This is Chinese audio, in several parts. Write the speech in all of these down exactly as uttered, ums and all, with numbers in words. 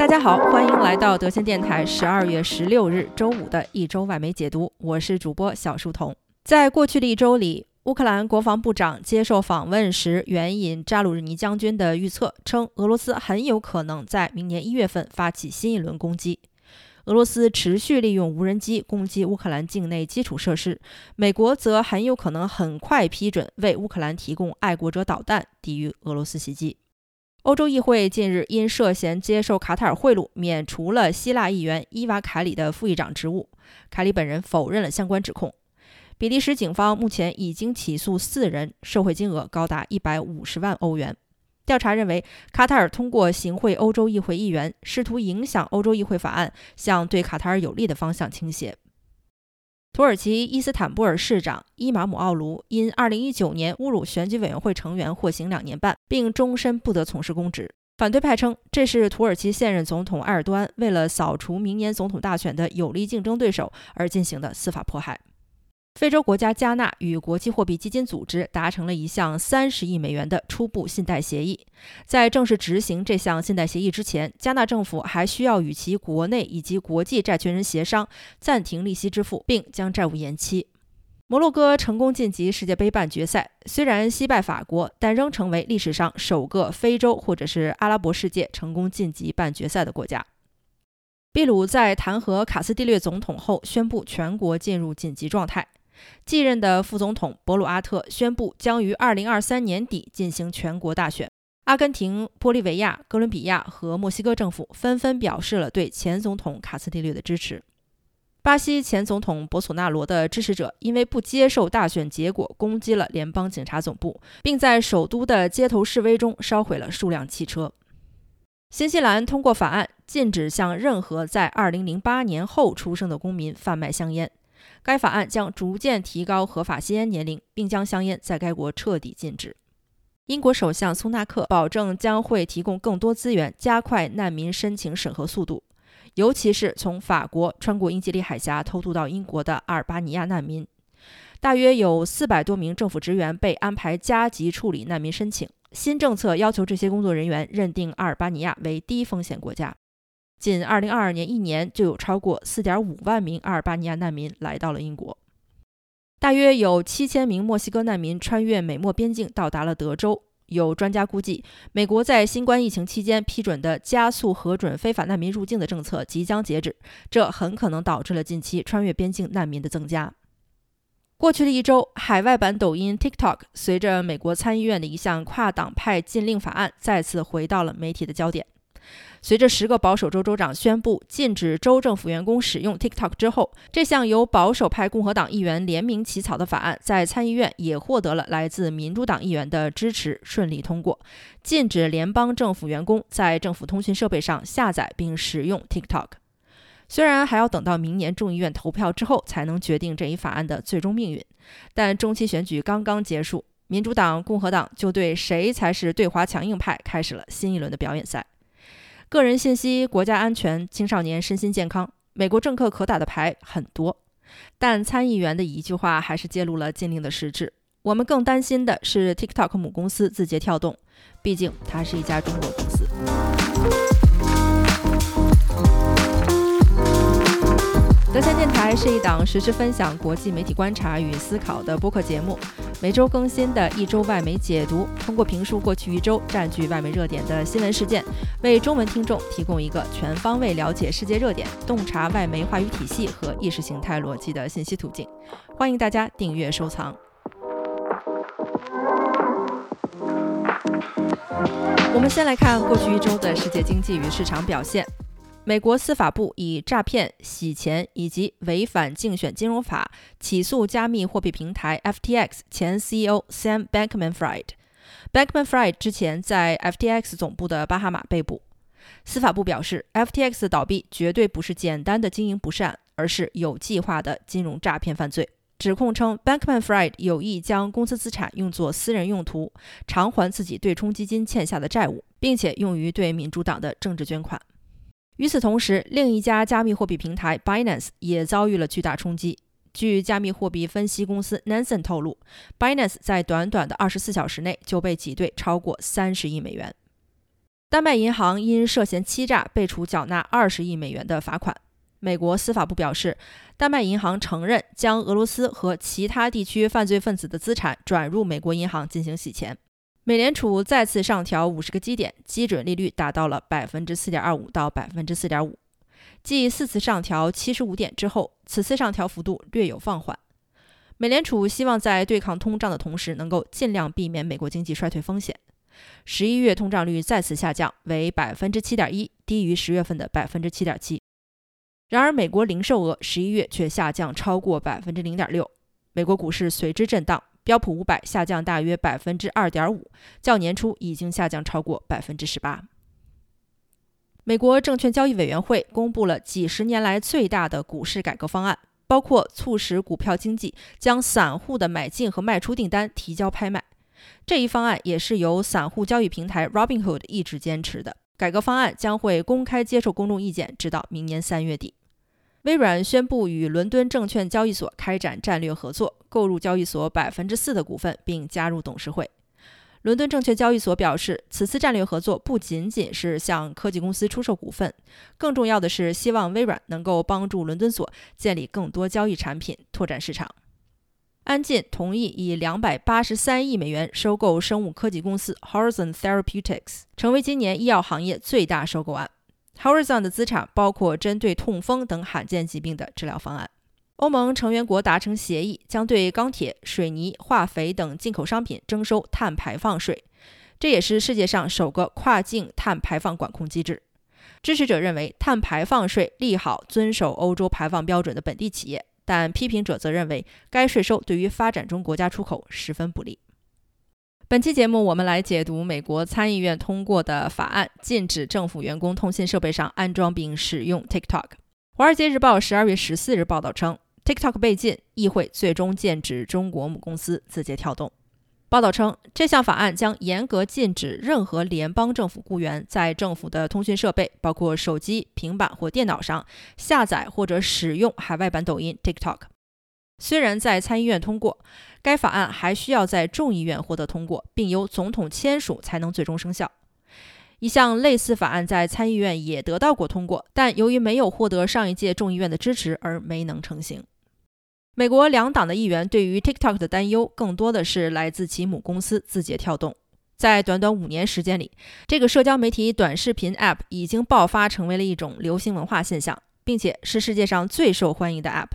大家好，欢迎来到德新电台十二月十六日周五的一周外媒解读，我是主播小书童。在过去的一周里，乌克兰国防部长接受访问时援引扎鲁日尼将军的预测，称俄罗斯很有可能在明年一月份发起新一轮攻击。俄罗斯持续利用无人机攻击乌克兰境内基础设施，美国则很有可能很快批准为乌克兰提供爱国者导弹，抵御俄罗斯袭击。欧洲议会近日因涉嫌接受卡塔尔贿赂，免除了希腊议员伊瓦凯里的副议长职务，凯里本人否认了相关指控。比利时警方目前已经起诉四人，受贿金额高达一百五十万欧元。调查认为，卡塔尔通过行贿欧洲议会议员，试图影响欧洲议会法案向对卡塔尔有利的方向倾斜。土耳其伊斯坦布尔市长伊马姆奥卢因二零一九年侮辱选举委员会成员获刑两年半，并终身不得从事公职。反对派称，这是土耳其现任总统埃尔多安为了扫除明年总统大选的有力竞争对手而进行的司法迫害。非洲国家加纳与国际货币基金组织达成了一项三十亿美元的初步信贷协议。在正式执行这项信贷协议之前，加纳政府还需要与其国内以及国际债权人协商，暂停利息支付，并将债务延期。摩洛哥成功晋级世界杯半决赛，虽然惜败法国，但仍成为历史上首个非洲或者是阿拉伯世界成功晋级半决赛的国家。秘鲁在弹劾卡斯蒂略总统后宣布全国进入紧急状态。继任的副总统博鲁阿特宣布将于二零二三年底进行全国大选。阿根廷、玻利维亚、哥伦比亚和墨西哥政府纷纷表示了对前总统卡斯蒂略的支持。巴西前总统博索纳罗的支持者因为不接受大选结果，攻击了联邦警察总部，并在首都的街头示威中烧毁了数辆汽车。新西兰通过法案，禁止向任何在二零零八年后出生的公民贩卖香烟。该法案将逐渐提高合法吸烟年龄，并将香烟在该国彻底禁止。英国首相苏纳克保证将会提供更多资源，加快难民申请审核速度，尤其是从法国穿过英吉利海峡偷渡到英国的阿尔巴尼亚难民。大约有四百多名政府职员被安排加急处理难民申请，新政策要求这些工作人员认定阿尔巴尼亚为低风险国家。仅二零二二年一年就有超过 四点五万名阿尔巴尼亚难民来到了英国。大约有七千名墨西哥难民穿越美墨边境到达了德州。有专家估计，美国在新冠疫情期间批准的加速核准非法难民入境的政策即将截止，这很可能导致了近期穿越边境难民的增加。过去的一周，海外版抖音 TikTok 随着美国参议院的一项跨党派禁令法案再次回到了媒体的焦点。随着十个保守州州长宣布禁止州政府员工使用 TikTok 之后，这项由保守派共和党议员联名起草的法案在参议院也获得了来自民主党议员的支持，顺利通过，禁止联邦政府员工在政府通讯设备上下载并使用 TikTok。 虽然还要等到明年众议院投票之后才能决定这一法案的最终命运，但中期选举刚刚结束，民主党、共和党就对谁才是对华强硬派开始了新一轮的表演赛。个人信息、国家安全、青少年身心健康，美国政客可打的牌很多，但参议员的一句话还是揭露了禁令的实质。我们更担心的是 TikTok 母公司字节跳动，毕竟它是一家中国公司。德新电台是一档实时分享国际媒体观察与思考的播客节目，每周更新的一周外媒解读，通过评述过去一周占据外媒热点的新闻事件，为中文听众提供一个全方位了解世界热点、洞察外媒话语体系和意识形态逻辑的信息途径。欢迎大家订阅收藏。我们先来看过去一周的世界经济与市场表现。美国司法部以诈骗、洗钱以及违反竞选金融法起诉加密货币平台 F T X 前 C E O Sam Bankman-Fried。 Bankman-Fried 之前在 F T X 总部的巴哈马被捕。司法部表示， F T X 的倒闭绝对不是简单的经营不善，而是有计划的金融诈骗犯罪，指控称 Bankman-Fried 有意将公司资产用作私人用途，偿还自己对冲基金欠下的债务，并且用于对民主党的政治捐款。与此同时，另一家加密货币平台 Binance 也遭遇了巨大冲击。据加密货币分析公司 Nansen 透露， Binance 在短短的二十四小时内就被挤兑超过三十亿美元。丹麦银行因涉嫌欺诈被处缴纳二十亿美元的罚款。美国司法部表示，丹麦银行承认将俄罗斯和其他地区犯罪分子的资产转入美国银行进行洗钱。美联储再次上调五十个基点，基准利率达到了 百分之四点二五 到 百分之四点五。继四次上调七十五点之后，此次上调幅度略有放缓。美联储希望在对抗通胀的同时，能够尽量避免美国经济衰退风险。十一月通胀率再次下降为 百分之七点一， 低于十月份的 百分之七点七。然而，美国零售额十一月却下降超过 百分之零点六， 美国股市随之震荡，标普五百下降大约 百分之二点五， 较年初已经下降超过 百分之十八。 美国证券交易委员会公布了几十年来最大的股市改革方案，包括促使股票经济将散户的买进和卖出订单提交拍卖。这一方案也是由散户交易平台 Robinhood 一直坚持的。改革方案将会公开接受公众意见，直到明年三月底。微软宣布与伦敦证券交易所开展战略合作，购入交易所 百分之四 的股份并加入董事会。伦敦证券交易所表示，此次战略合作不仅仅是向科技公司出售股份，更重要的是希望微软能够帮助伦敦所建立更多交易产品，拓展市场。安进同意以两百八十三亿美元收购生物科技公司 Horizon Therapeutics， 成为今年医药行业最大收购案。Horizon 的资产包括针对痛风等罕见疾病的治疗方案。欧盟成员国达成协议，将对钢铁、水泥、化肥等进口商品征收碳排放税，这也是世界上首个跨境碳排放管控机制。支持者认为，碳排放税利好遵守欧洲排放标准的本地企业，但批评者则认为该税收对于发展中国家出口十分不利。本期节目我们来解读美国参议院通过的法案，禁止政府员工通信设备上安装并使用 TikTok。 华尔街日报十二月十四日报道称， TikTok 被禁，议会最终剑指中国母公司字节跳动。报道称，这项法案将严格禁止任何联邦政府雇员在政府的通讯设备，包括手机、平板或电脑上下载或者使用海外版抖音 TikTok。虽然在参议院通过，该法案还需要在众议院获得通过，并由总统签署才能最终生效。一项类似法案在参议院也得到过通过，但由于没有获得上一届众议院的支持而没能成行。美国两党的议员对于 TikTok 的担忧更多的是来自其母公司字节跳动。在短短五年时间里，这个社交媒体短视频 App 已经爆发成为了一种流行文化现象，并且是世界上最受欢迎的 App。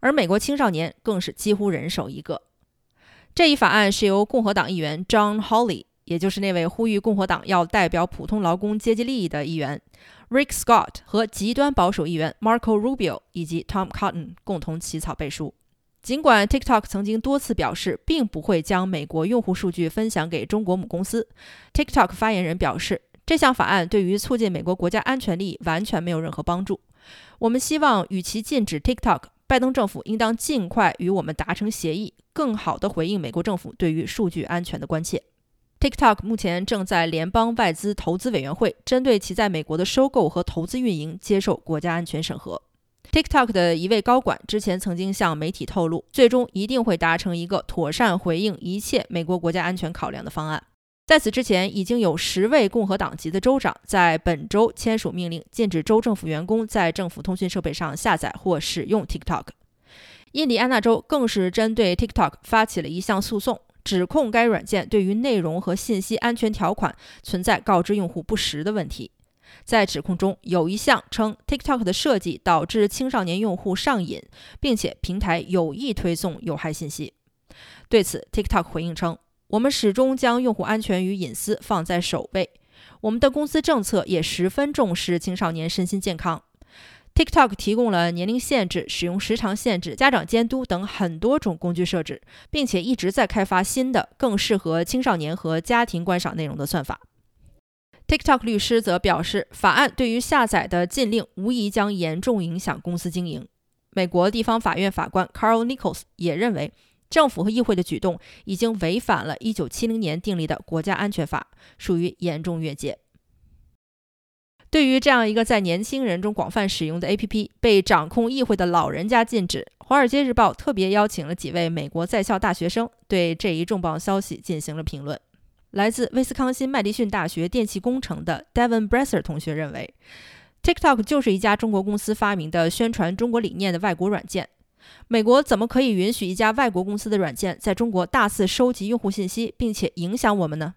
而美国青少年更是几乎人手一个。这一法案是由共和党议员 John Hawley， 也就是那位呼吁共和党要代表普通劳工阶级利益的议员 Rick Scott 和极端保守议员 Marco Rubio 以及 Tom Cotton 共同起草背书。尽管 TikTok 曾经多次表示并不会将美国用户数据分享给中国母公司， TikTok 发言人表示，这项法案对于促进美国国家安全利益完全没有任何帮助。我们希望与其禁止 TikTok，拜登政府应当尽快与我们达成协议，更好地回应美国政府对于数据安全的关切。 TikTok 目前正在联邦外资投资委员会针对其在美国的收购和投资运营接受国家安全审核。 TikTok 的一位高管之前曾经向媒体透露，最终一定会达成一个妥善回应一切美国国家安全考量的方案。在此之前，已经有十位共和党籍的州长在本周签署命令，禁止州政府员工在政府通讯设备上下载或使用 TikTok。 印第安纳州更是针对 TikTok 发起了一项诉讼，指控该软件对于内容和信息安全条款存在告知用户不实的问题。在指控中，有一项称 TikTok 的设计导致青少年用户上瘾，并且平台有意推送有害信息。对此， TikTok 回应称，我们始终将用户安全与隐私放在首位，我们的公司政策也十分重视青少年身心健康。 TikTok 提供了年龄限制、使用时长限制、家长监督等很多种工具设置，并且一直在开发新的更适合青少年和家庭观赏内容的算法。 TikTok 律师则表示，法案对于下载的禁令无疑将严重影响公司经营。美国地方法院法官 Carl Nichols 也认为，政府和议会的举动已经违反了一九七零年订立的国家安全法，属于严重越界。对于这样一个在年轻人中广泛使用的 A P P 被掌控议会的老人家禁止，华尔街日报特别邀请了几位美国在校大学生对这一重磅消息进行了评论。来自威斯康辛麦迪逊大学电气工程的 devon brasser 同学认为， TikTok 就是一家中国公司发明的宣传中国理念的外国软件。美国怎么可以允许一家外国公司的软件在中国大肆收集用户信息，并且影响我们呢？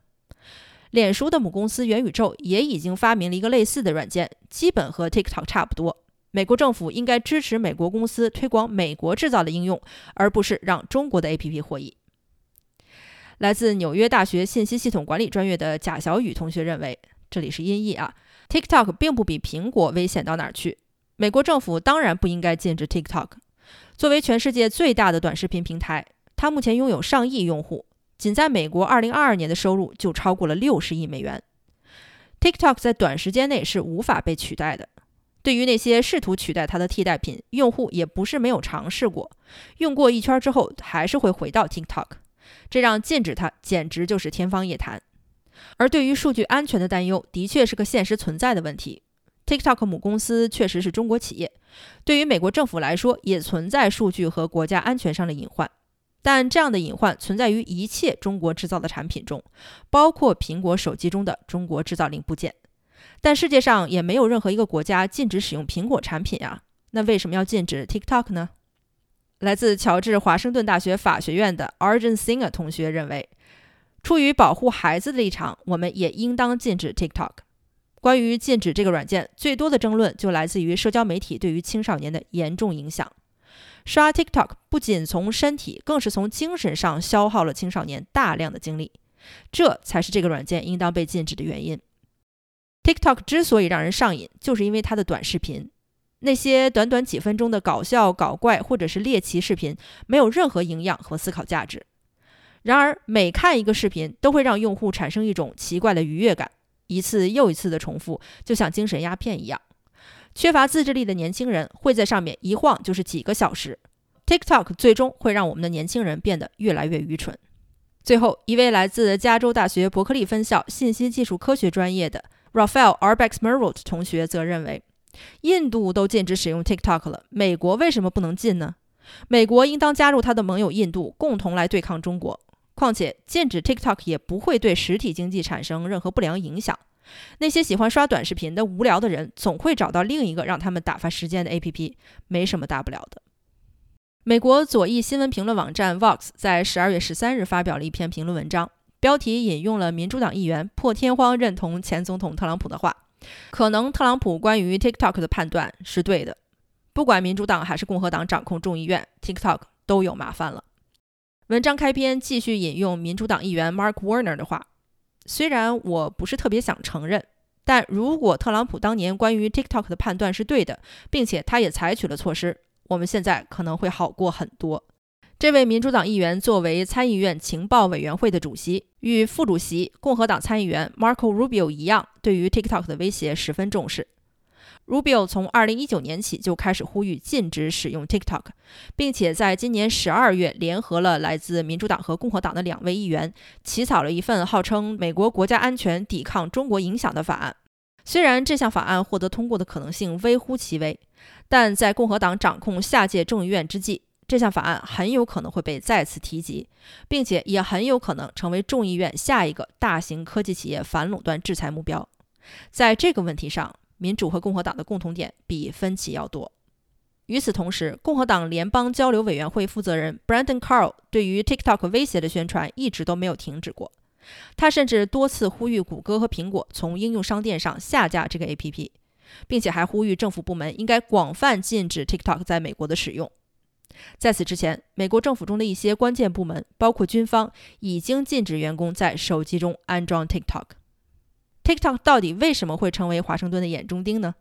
脸书的母公司元宇宙也已经发明了一个类似的软件，基本和 TikTok 差不多。美国政府应该支持美国公司推广美国制造的应用，而不是让中国的 A P P 获益。来自纽约大学信息系统管理专业的贾小雨同学认为，这里是音译啊 TikTok 并不比苹果危险到哪儿去。美国政府当然不应该禁止 TikTok。作为全世界最大的短视频平台，它目前拥有上亿用户，仅在美国二零二二年的收入就超过了六十亿美元。 TikTok 在短时间内是无法被取代的。对于那些试图取代它的替代品，用户也不是没有尝试过，用过一圈之后还是会回到 TikTok， 这让禁止它简直就是天方夜谭。而对于数据安全的担忧的确是个现实存在的问题。 TikTok 母公司确实是中国企业，对于美国政府来说也存在数据和国家安全上的隐患，但这样的隐患存在于一切中国制造的产品中，包括苹果手机中的中国制造零部件。但世界上也没有任何一个国家禁止使用苹果产品啊，那为什么要禁止 TikTok 呢？来自乔治华盛顿大学法学院的 Arjun Singh 同学认为，出于保护孩子的立场，我们也应当禁止 TikTok。 关于禁止这个软件，最多的争论就来自于社交媒体对于青少年的严重影响。刷 TikTok 不仅从身体，更是从精神上消耗了青少年大量的精力，这才是这个软件应当被禁止的原因。 TikTok 之所以让人上瘾，就是因为它的短视频，那些短短几分钟的搞笑、搞怪或者是猎奇视频，没有任何营养和思考价值。然而每看一个视频都会让用户产生一种奇怪的愉悦感，一次又一次的重复，就像精神鸦片一样。缺乏自制力的年轻人会在上面一晃就是几个小时， TikTok 最终会让我们的年轻人变得越来越愚蠢。最后，一位来自加州大学伯克利分校信息技术科学专业的 Rafael Arbex-Muroud 同学则认为，印度都禁止使用 TikTok 了，美国为什么不能禁呢？美国应当加入他的盟友印度，共同来对抗中国。况且禁止 TikTok 也不会对实体经济产生任何不良影响，那些喜欢刷短视频的无聊的人总会找到另一个让他们打发时间的 A P P， 没什么大不了的。美国左翼新闻评论网站 Vox 在十二月十三日发表了一篇评论文章，标题引用了民主党议员破天荒认同前总统特朗普的话，可能特朗普关于 TikTok 的判断是对的，不管民主党还是共和党掌控众议院， TikTok 都有麻烦了。文章开篇继续引用民主党议员 Mark Warner 的话，虽然我不是特别想承认，但如果特朗普当年关于 TikTok 的判断是对的，并且他也采取了措施，我们现在可能会好过很多。这位民主党议员作为参议院情报委员会的主席，与副主席共和党参议员 Marco Rubio 一样，对于 TikTok 的威胁十分重视。 Rubio 从二零一九年起就开始呼吁禁止使用 TikTok， 并且在今年十二月联合了来自民主党和共和党的两位议员，起草了一份号称美国国家安全抵抗中国影响的法案。虽然这项法案获得通过的可能性微乎其微，但在共和党掌控下届众议院之际，这项法案很有可能会被再次提及，并且也很有可能成为众议院下一个大型科技企业反垄断制裁目标。在这个问题上，民主和共和党的共同点比分歧要多。与此同时，共和党联邦交流委员会负责人 Brandon Carl 对于 TikTok 威胁的宣传一直都没有停止过，他甚至多次呼吁谷歌和苹果从应用商店上下架这个 A P P， 并且还呼吁政府部门应该广泛禁止 TikTok 在美国的使用。在此之前，美国政府中的一些关键部门，包括军方，已经禁止员工在手机中安装 TikTok。TikTok 到底为什么会成为华盛顿的眼中钉呢？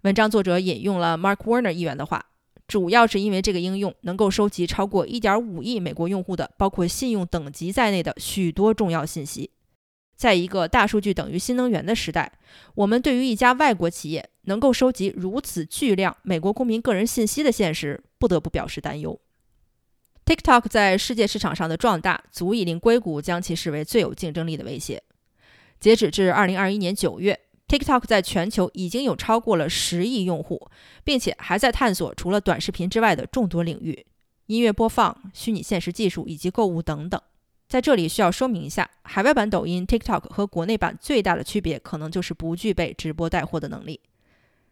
文章作者引用了 Mark Warner 议员的话，主要是因为这个应用能够收集超过 一点五亿美国用户的，包括信用等级在内的许多重要信息。在一个大数据等于新能源的时代，我们对于一家外国企业能够收集如此巨量美国公民个人信息的现实，不得不表示担忧。TikTok 在世界市场上的壮大，足以令硅谷将其视为最有竞争力的威胁。截止至二零二一年九月 TikTok 在全球已经有超过了十亿用户，并且还在探索除了短视频之外的众多领域，音乐播放、虚拟现实技术以及购物等等。在这里需要说明一下，海外版抖音 TikTok 和国内版最大的区别可能就是不具备直播带货的能力。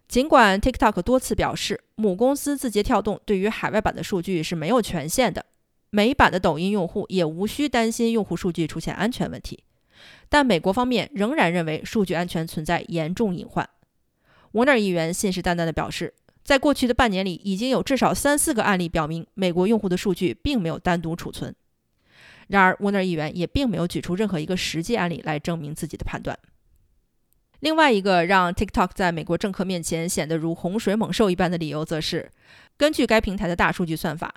尽管 TikTok 多次表示，母公司字节跳动对于海外版的数据是没有权限的，美版的抖音用户也无需担心用户数据出现安全问题，但美国方面仍然认为数据安全存在严重隐患。Warner议员信誓旦旦地表示，在过去的半年里，已经有至少三四个案例表明，美国用户的数据并没有单独储存。然而 Warner议员也并没有举出任何一个实际案例来证明自己的判断。另外一个让 TikTok 在美国政客面前显得如洪水猛兽一般的理由，则是根据该平台的大数据算法，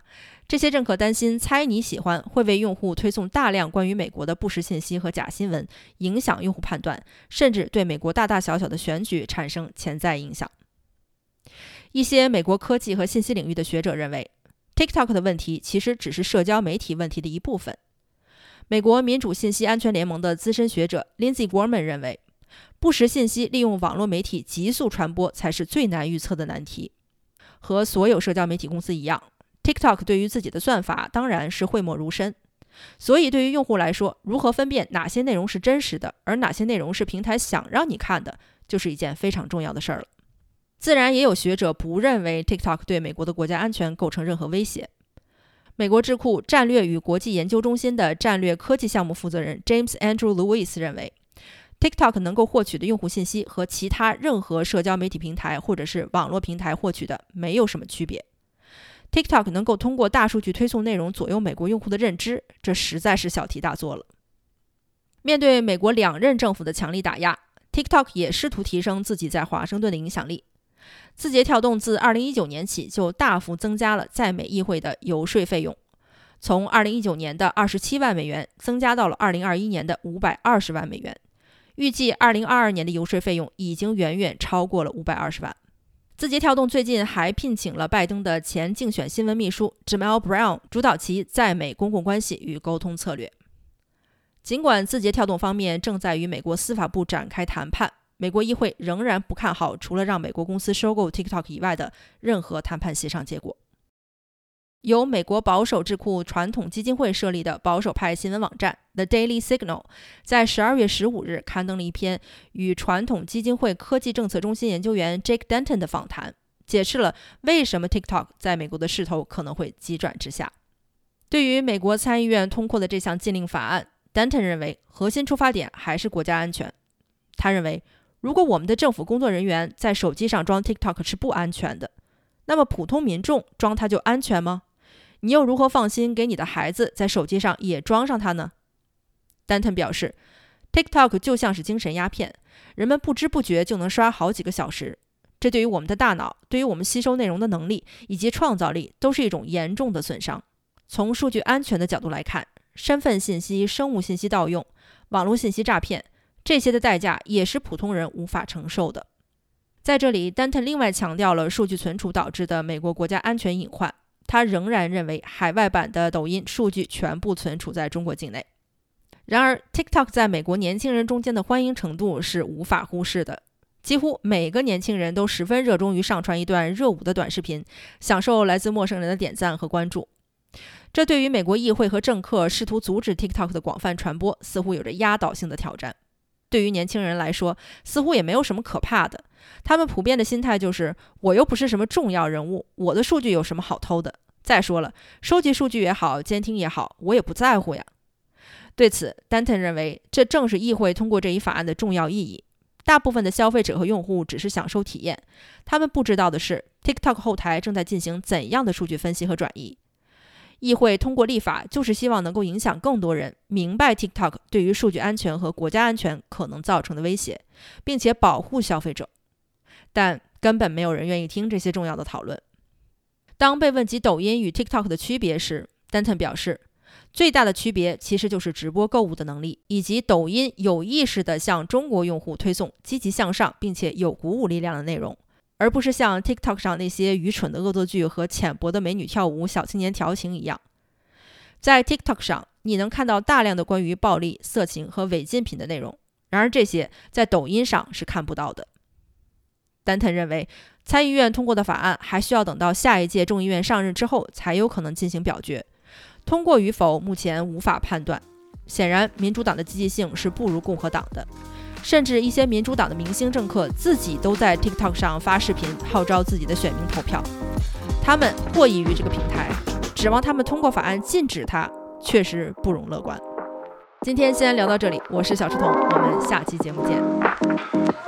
这些政客担心猜你喜欢会为用户推送大量关于美国的不实信息和假新闻，影响用户判断，甚至对美国大大小小的选举产生潜在影响。一些美国科技和信息领域的学者认为， TikTok 的问题其实只是社交媒体问题的一部分。美国民主信息安全联盟的资深学者 Lindsay Gorman 认为，不实信息利用网络媒体急速传播才是最难预测的难题。和所有社交媒体公司一样， TikTok 对于自己的算法当然是讳莫如深，所以对于用户来说，如何分辨哪些内容是真实的，而哪些内容是平台想让你看的，就是一件非常重要的事儿了。自然也有学者不认为 TikTok 对美国的国家安全构成任何威胁。美国智库战略与国际研究中心的战略科技项目负责人 James Andrew Lewis 认为，TikTok 能够获取的用户信息和其他任何社交媒体平台或者是网络平台获取的没有什么区别。TikTok 能够通过大数据推送内容左右美国用户的认知，这实在是小题大做了。面对美国两任政府的强力打压， TikTok 也试图提升自己在华盛顿的影响力。字节跳动自二零一九年起就大幅增加了在美议会的游说费用，从二零一九年的二十七万美元增加到了二零二一年的五百二十万美元。预计二零二二年的游说费用已经远远超过了五百二十万。字节跳动最近还聘请了拜登的前竞选新闻秘书 jamel Brown 主导其在美公共关系与沟通策略。尽管字节跳动方面正在与美国司法部展开谈判，美国议会仍然不看好除了让美国公司收购 TikTok 以外的任何谈判协商结果。由美国保守智库传统基金会设立的保守派新闻网站 The Daily Signal 在十二月十五日刊登了一篇与传统基金会科技政策中心研究员 Jake Denton 的访谈，解释了为什么 TikTok 在美国的势头可能会急转直下。对于美国参议院通过的这项禁令法案， Denton 认为核心出发点还是国家安全。他认为，如果我们的政府工作人员在手机上装 TikTok 是不安全的，那么普通民众装它就安全吗？你又如何放心给你的孩子在手机上也装上它呢？丹顿表示， TikTok 就像是精神鸦片，人们不知不觉就能刷好几个小时，这对于我们的大脑，对于我们吸收内容的能力以及创造力都是一种严重的损伤。从数据安全的角度来看，身份信息、生物信息盗用、网络信息诈骗，这些的代价也是普通人无法承受的。在这里，丹顿另外强调了数据存储导致的美国国家安全隐患。他仍然认为海外版的抖音数据全部存储在中国境内。然而 TikTok 在美国年轻人中间的欢迎程度是无法忽视的，几乎每个年轻人都十分热衷于上传一段热舞的短视频，享受来自陌生人的点赞和关注。这对于美国议会和政客试图阻止 TikTok 的广泛传播似乎有着压倒性的挑战。对于年轻人来说，似乎也没有什么可怕的，他们普遍的心态就是，我又不是什么重要人物，我的数据有什么好偷的？再说了，收集数据也好，监听也好，我也不在乎呀。对此，丹顿认为，这正是议会通过这一法案的重要意义。大部分的消费者和用户只是享受体验，他们不知道的是 TikTok 后台正在进行怎样的数据分析和转移。议会通过立法就是希望能够影响更多人明白 TikTok 对于数据安全和国家安全可能造成的威胁，并且保护消费者。但根本没有人愿意听这些重要的讨论。当被问及抖音与 TikTok 的区别时，丹顿表示，最大的区别其实就是直播购物的能力，以及抖音有意识地向中国用户推送积极向上并且有鼓舞力量的内容，而不是像 TikTok 上那些愚蠢的恶作剧和浅薄的美女跳舞、小青年调情一样。在 TikTok 上，你能看到大量的关于暴力、色情和违禁品的内容，然而这些在抖音上是看不到的。丹顿认为，参议院通过的法案还需要等到下一届众议院上任之后才有可能进行表决，通过与否目前无法判断，显然民主党的积极性是不如共和党的，甚至一些民主党的明星政客自己都在 TikTok 上发视频号召自己的选民投票。他们获益于这个平台，指望他们通过法案禁止它确实不容乐观。今天先聊到这里，我是小石童，我们下期节目见。